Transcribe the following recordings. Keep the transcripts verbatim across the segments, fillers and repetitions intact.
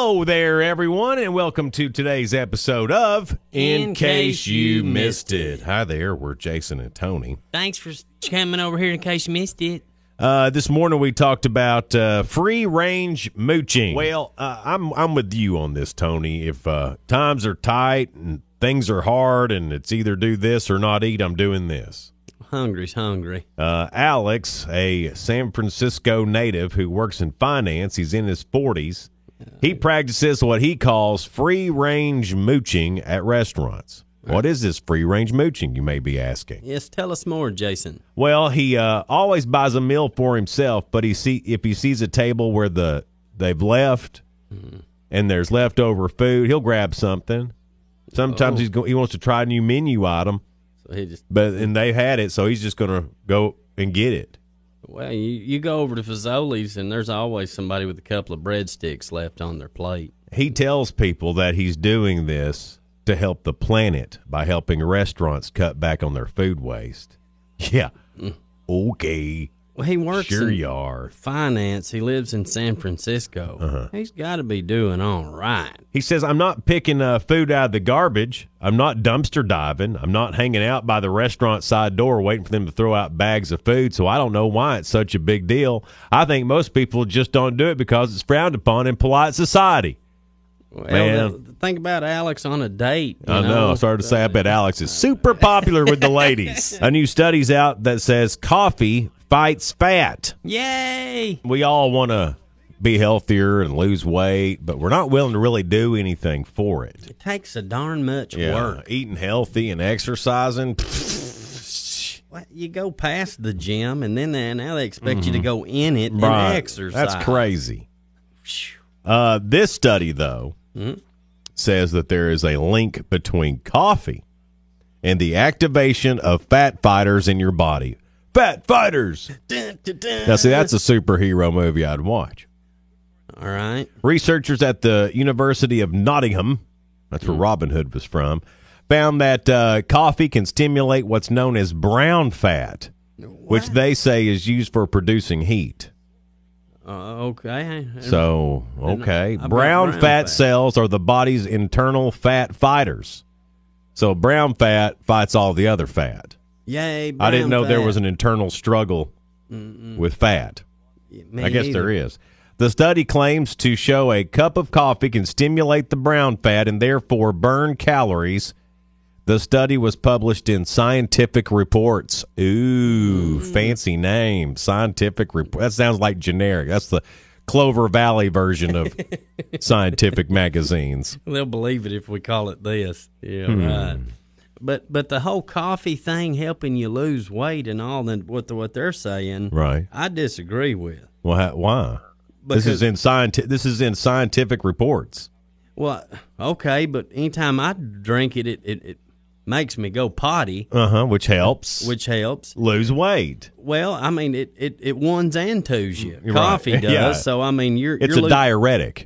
Hello there, everyone, and welcome to today's episode of In, In Case, Case You Missed It. It. Hi there, we're Jason and Tony. Thanks for coming over here in case you missed it. Uh, this morning we talked about uh, free-range mooching. Well, uh, I'm I'm with you on this, Tony. If uh, times are tight and things are hard and it's either do this or not eat, I'm doing this. Hungry's hungry. Uh, Alex, a San Francisco native who works in finance, he's in his forties. He practices what he calls free-range mooching at restaurants. Right. What is this free-range mooching, you may be asking? Yes, tell us more, Jason. Well, he uh, always buys a meal for himself, but he see if he sees a table where the they've left mm. and there's leftover food, he'll grab something. Sometimes oh. he's go, he wants to try a new menu item, so he just but and they've had it, so he's just going to go and get it. Well, you, you go over to Fazoli's, and there's always somebody with a couple of breadsticks left on their plate. He tells people that he's doing this to help the planet by helping restaurants cut back on their food waste. Yeah. Mm. Okay. Well, he works sure in you are. finance. He lives in San Francisco. Uh-huh. He's got to be doing all right. He says, I'm not picking uh, food out of the garbage. I'm not dumpster diving. I'm not hanging out by the restaurant side door waiting for them to throw out bags of food. So I don't know why it's such a big deal. I think most people just don't do it because it's frowned upon in polite society. Well, Man. The, think about Alex on a date. I know. know. I started to say, I bet Alex is super popular with the ladies. A new study's out that says coffee fights fat. Yay! We all want to be healthier and lose weight, but we're not willing to really do anything for it. It takes a darn much yeah. work. Eating healthy and exercising. Well, you go past the gym, and then they, now they expect mm-hmm. you to go in it right. and exercise. That's crazy. Uh, this study, though, mm-hmm. says that there is a link between coffee and the activation of fat fighters in your body. Fat Fighters. Dun, dun, dun. Now, see, that's a superhero movie I'd watch. All right. Researchers at the University of Nottingham, that's where mm. Robin Hood was from, found that uh, coffee can stimulate what's known as brown fat, what? which they say is used for producing heat. Uh, okay. So, okay. Brown, brown fat, fat cells are the body's internal fat fighters. So brown fat fights all the other fat. Yay, I didn't know fat. there was an internal struggle Mm-mm. with fat. Me I guess either. there is. The study claims to show a cup of coffee can stimulate the brown fat and therefore burn calories. The study was published in Scientific Reports. Ooh, mm. fancy name, Scientific Reports. That sounds like generic. That's the Clover Valley version of scientific magazines. They'll believe it if we call it this. Yeah, hmm. right. But but the whole coffee thing helping you lose weight and all and what the, what they're saying, right? I disagree with. Well, how, why? Because, this is in scientific. This is in Scientific Reports. Well, okay, but anytime I drink it, it it, it makes me go potty. Uh huh. Which helps. Which helps lose weight. Well, I mean, it it, it ones and twos you. Right. Coffee does. Yeah. So I mean, you're it's you're a diuretic.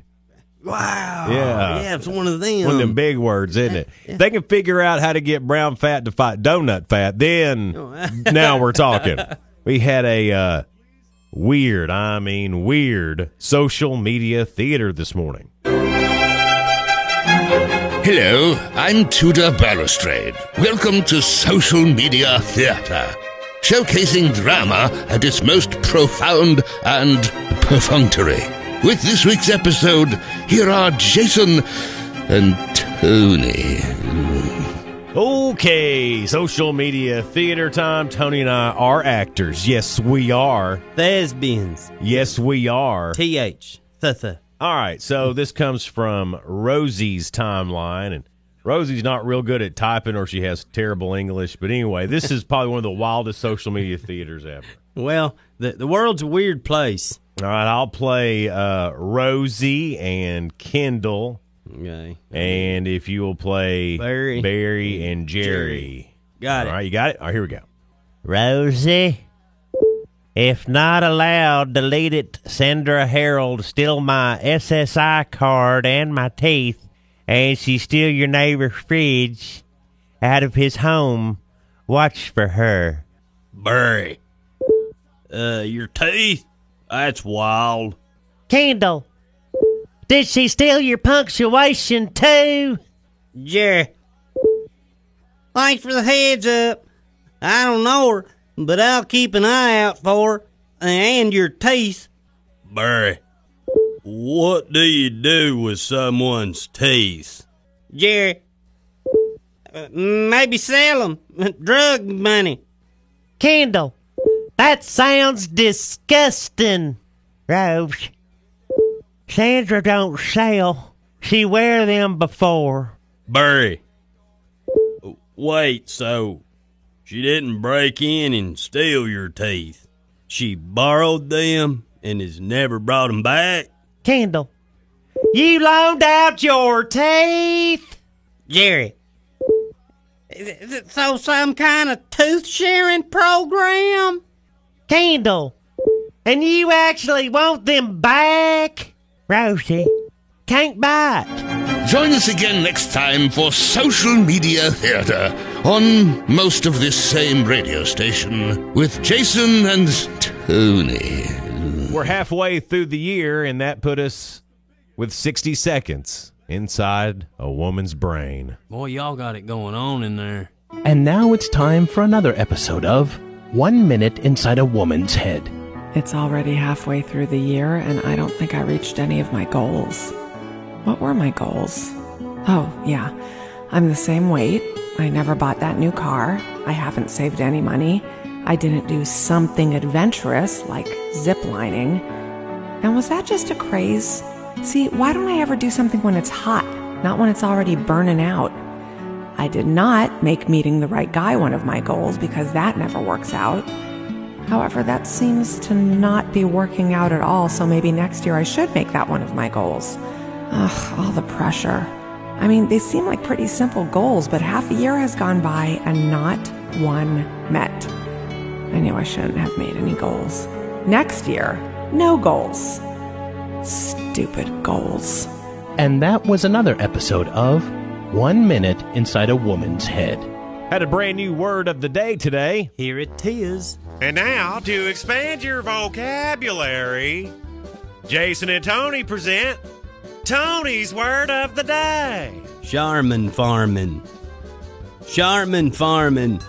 Wow. Yeah. yeah, it's one of them. One of them big words, isn't it? Yeah. If they can figure out how to get brown fat to fight donut fat, then now we're talking. We had a uh, weird, I mean weird, social media theater this morning. Hello, I'm Tudor Balustrade. Welcome to Social Media Theater, showcasing drama at its most profound and perfunctory. With this week's episode, here are Jason and Tony. Okay, social media theater time. Tony and I are actors. Yes, we are. Thespians. Yes, we are. T H. Th-th. All right, so this comes from Rosie's timeline. And Rosie's not real good at typing or she has terrible English. But anyway, this is probably one of the wildest social media theaters ever. Well, the, the world's a weird place. All right, I'll play uh, Rosie and Kendall. Okay. And if you will play Barry, Barry and Jerry. Jerry. Got it. All right, you got it? All right, here we go. Rosie, if not allowed, delete it. Send her a herald. Steal my S S I card and my teeth. And she steal your neighbor's fridge out of his home. Watch for her. Barry, uh, your teeth? That's wild. Kendall, Did she steal your punctuation too? Yeah. Thanks for the heads up. I don't know her, but I'll keep an eye out for her. And your teeth. Barry, what do you do with someone's teeth? Jerry, uh, maybe sell them. Drug money. Kendall, that sounds disgusting. Rose, Sandra don't sell. She wear them before. Barry, wait, so she didn't break in and steal your teeth. She borrowed them and has never brought them back? Kendall, you loaned out your teeth? Jerry, is it so some kind of tooth-sharing program? Kendall, and you actually want them back? Rosie, can't bite. Join us again next time for Social Media Theatre on most of this same radio station with Jason and Tony. We're halfway through the year, and that put us with sixty seconds inside a woman's brain. Boy, y'all got it going on in there. And now it's time for another episode of One Minute Inside a Woman's Head. It's already halfway through the year, and I don't think I reached any of my goals. What were my goals? Oh, yeah. I'm the same weight. I never bought that new car. I haven't saved any money. I didn't do something adventurous like ziplining. And was that just a craze? See, why don't I ever do something when it's hot, not when it's already burning out? I did not make meeting the right guy one of my goals because that never works out. However, that seems to not be working out at all, so maybe next year I should make that one of my goals. Ugh, all the pressure. I mean, they seem like pretty simple goals, but half a year has gone by and not one met. I knew I shouldn't have made any goals. Next year, no goals. Stupid goals. And that was another episode of One Minute Inside a Woman's Head. Had a brand new word of the day today. Here it is. And now, to expand your vocabulary, Jason and Tony present Tony's Word of the Day. Charmin Farmin. Charmin Farmin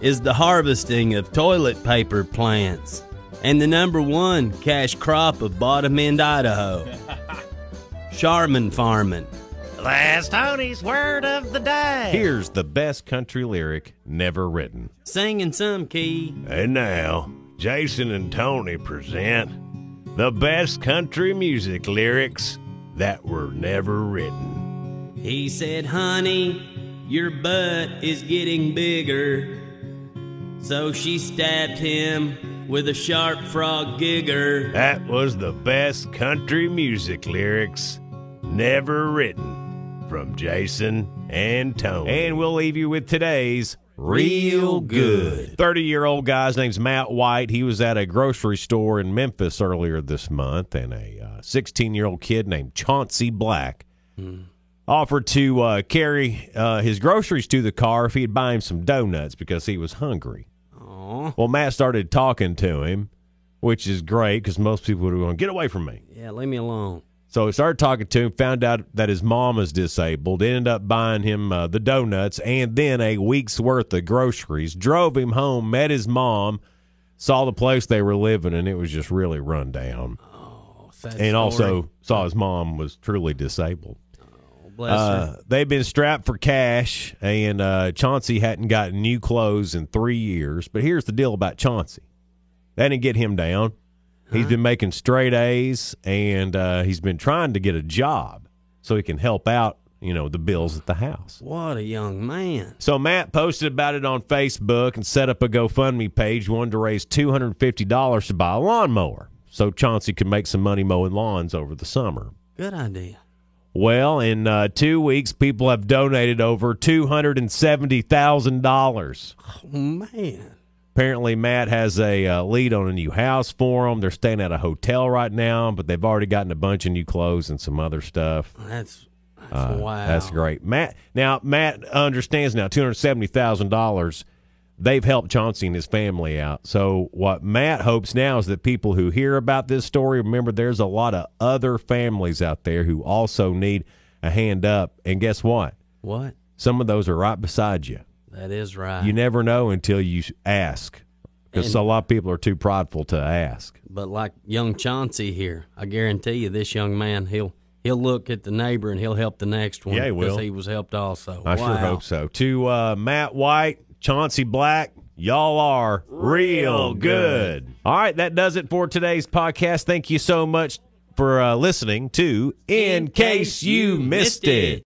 is the harvesting of toilet paper plants and the number one cash crop of Bottom End, Idaho. Charmin Farmin. Last Tony's Word of the Day. Here's the best country lyric never written. Sing in some key. And now, Jason and Tony present the best country music lyrics that were never written. He said, honey, your butt is getting bigger. So she stabbed him with a sharp frog gigger. That was the best country music lyrics never written from Jason and Tony. And we'll leave you with today's Real Good. thirty-year-old guy's name's Matt White. He was at a grocery store in Memphis earlier this month, and a sixteen-year-old uh, kid named Chauncey Black hmm. offered to uh, carry uh, his groceries to the car if he'd buy him some donuts because he was hungry. Well, Matt started talking to him, which is great because most people would have gone, get away from me. Yeah, leave me alone. So he started talking to him, found out that his mom is disabled, ended up buying him uh, the donuts and then a week's worth of groceries, drove him home, met his mom, saw the place they were living, and it was just really run down. Oh, sad story. And also saw his mom was truly disabled. Uh, they've been strapped for cash, and uh, Chauncey hadn't gotten new clothes in three years. But here's the deal about Chauncey. That didn't get him down. Huh? He's been making straight A's, and uh, he's been trying to get a job so he can help out, you know, the bills at the house. What a young man. So Matt posted about it on Facebook and set up a GoFundMe page, wanted to raise two hundred fifty dollars to buy a lawnmower so Chauncey could make some money mowing lawns over the summer. Good idea. Well, in uh, two weeks, people have donated over two hundred seventy thousand dollars. Oh, man. Apparently, Matt has a uh, lead on a new house for them. They're staying at a hotel right now, but they've already gotten a bunch of new clothes and some other stuff. That's, that's uh, wow. That's great. Matt. Now, Matt understands now two hundred seventy thousand dollars they've helped Chauncey and his family out. So what Matt hopes now is that people who hear about this story, remember there's a lot of other families out there who also need a hand up. And guess what? What? Some of those are right beside you. That is right. You never know until you ask, because a lot of people are too prideful to ask. But like young Chauncey here, I guarantee you this young man, he'll he'll look at the neighbor and he'll help the next one. Yeah, he will. Because he was helped also. I wow. sure hope so. To uh, Matt White, Chauncey Black, y'all are real good. good. All right, that does it for today's podcast. Thank you so much for uh, listening to In Case You Missed It.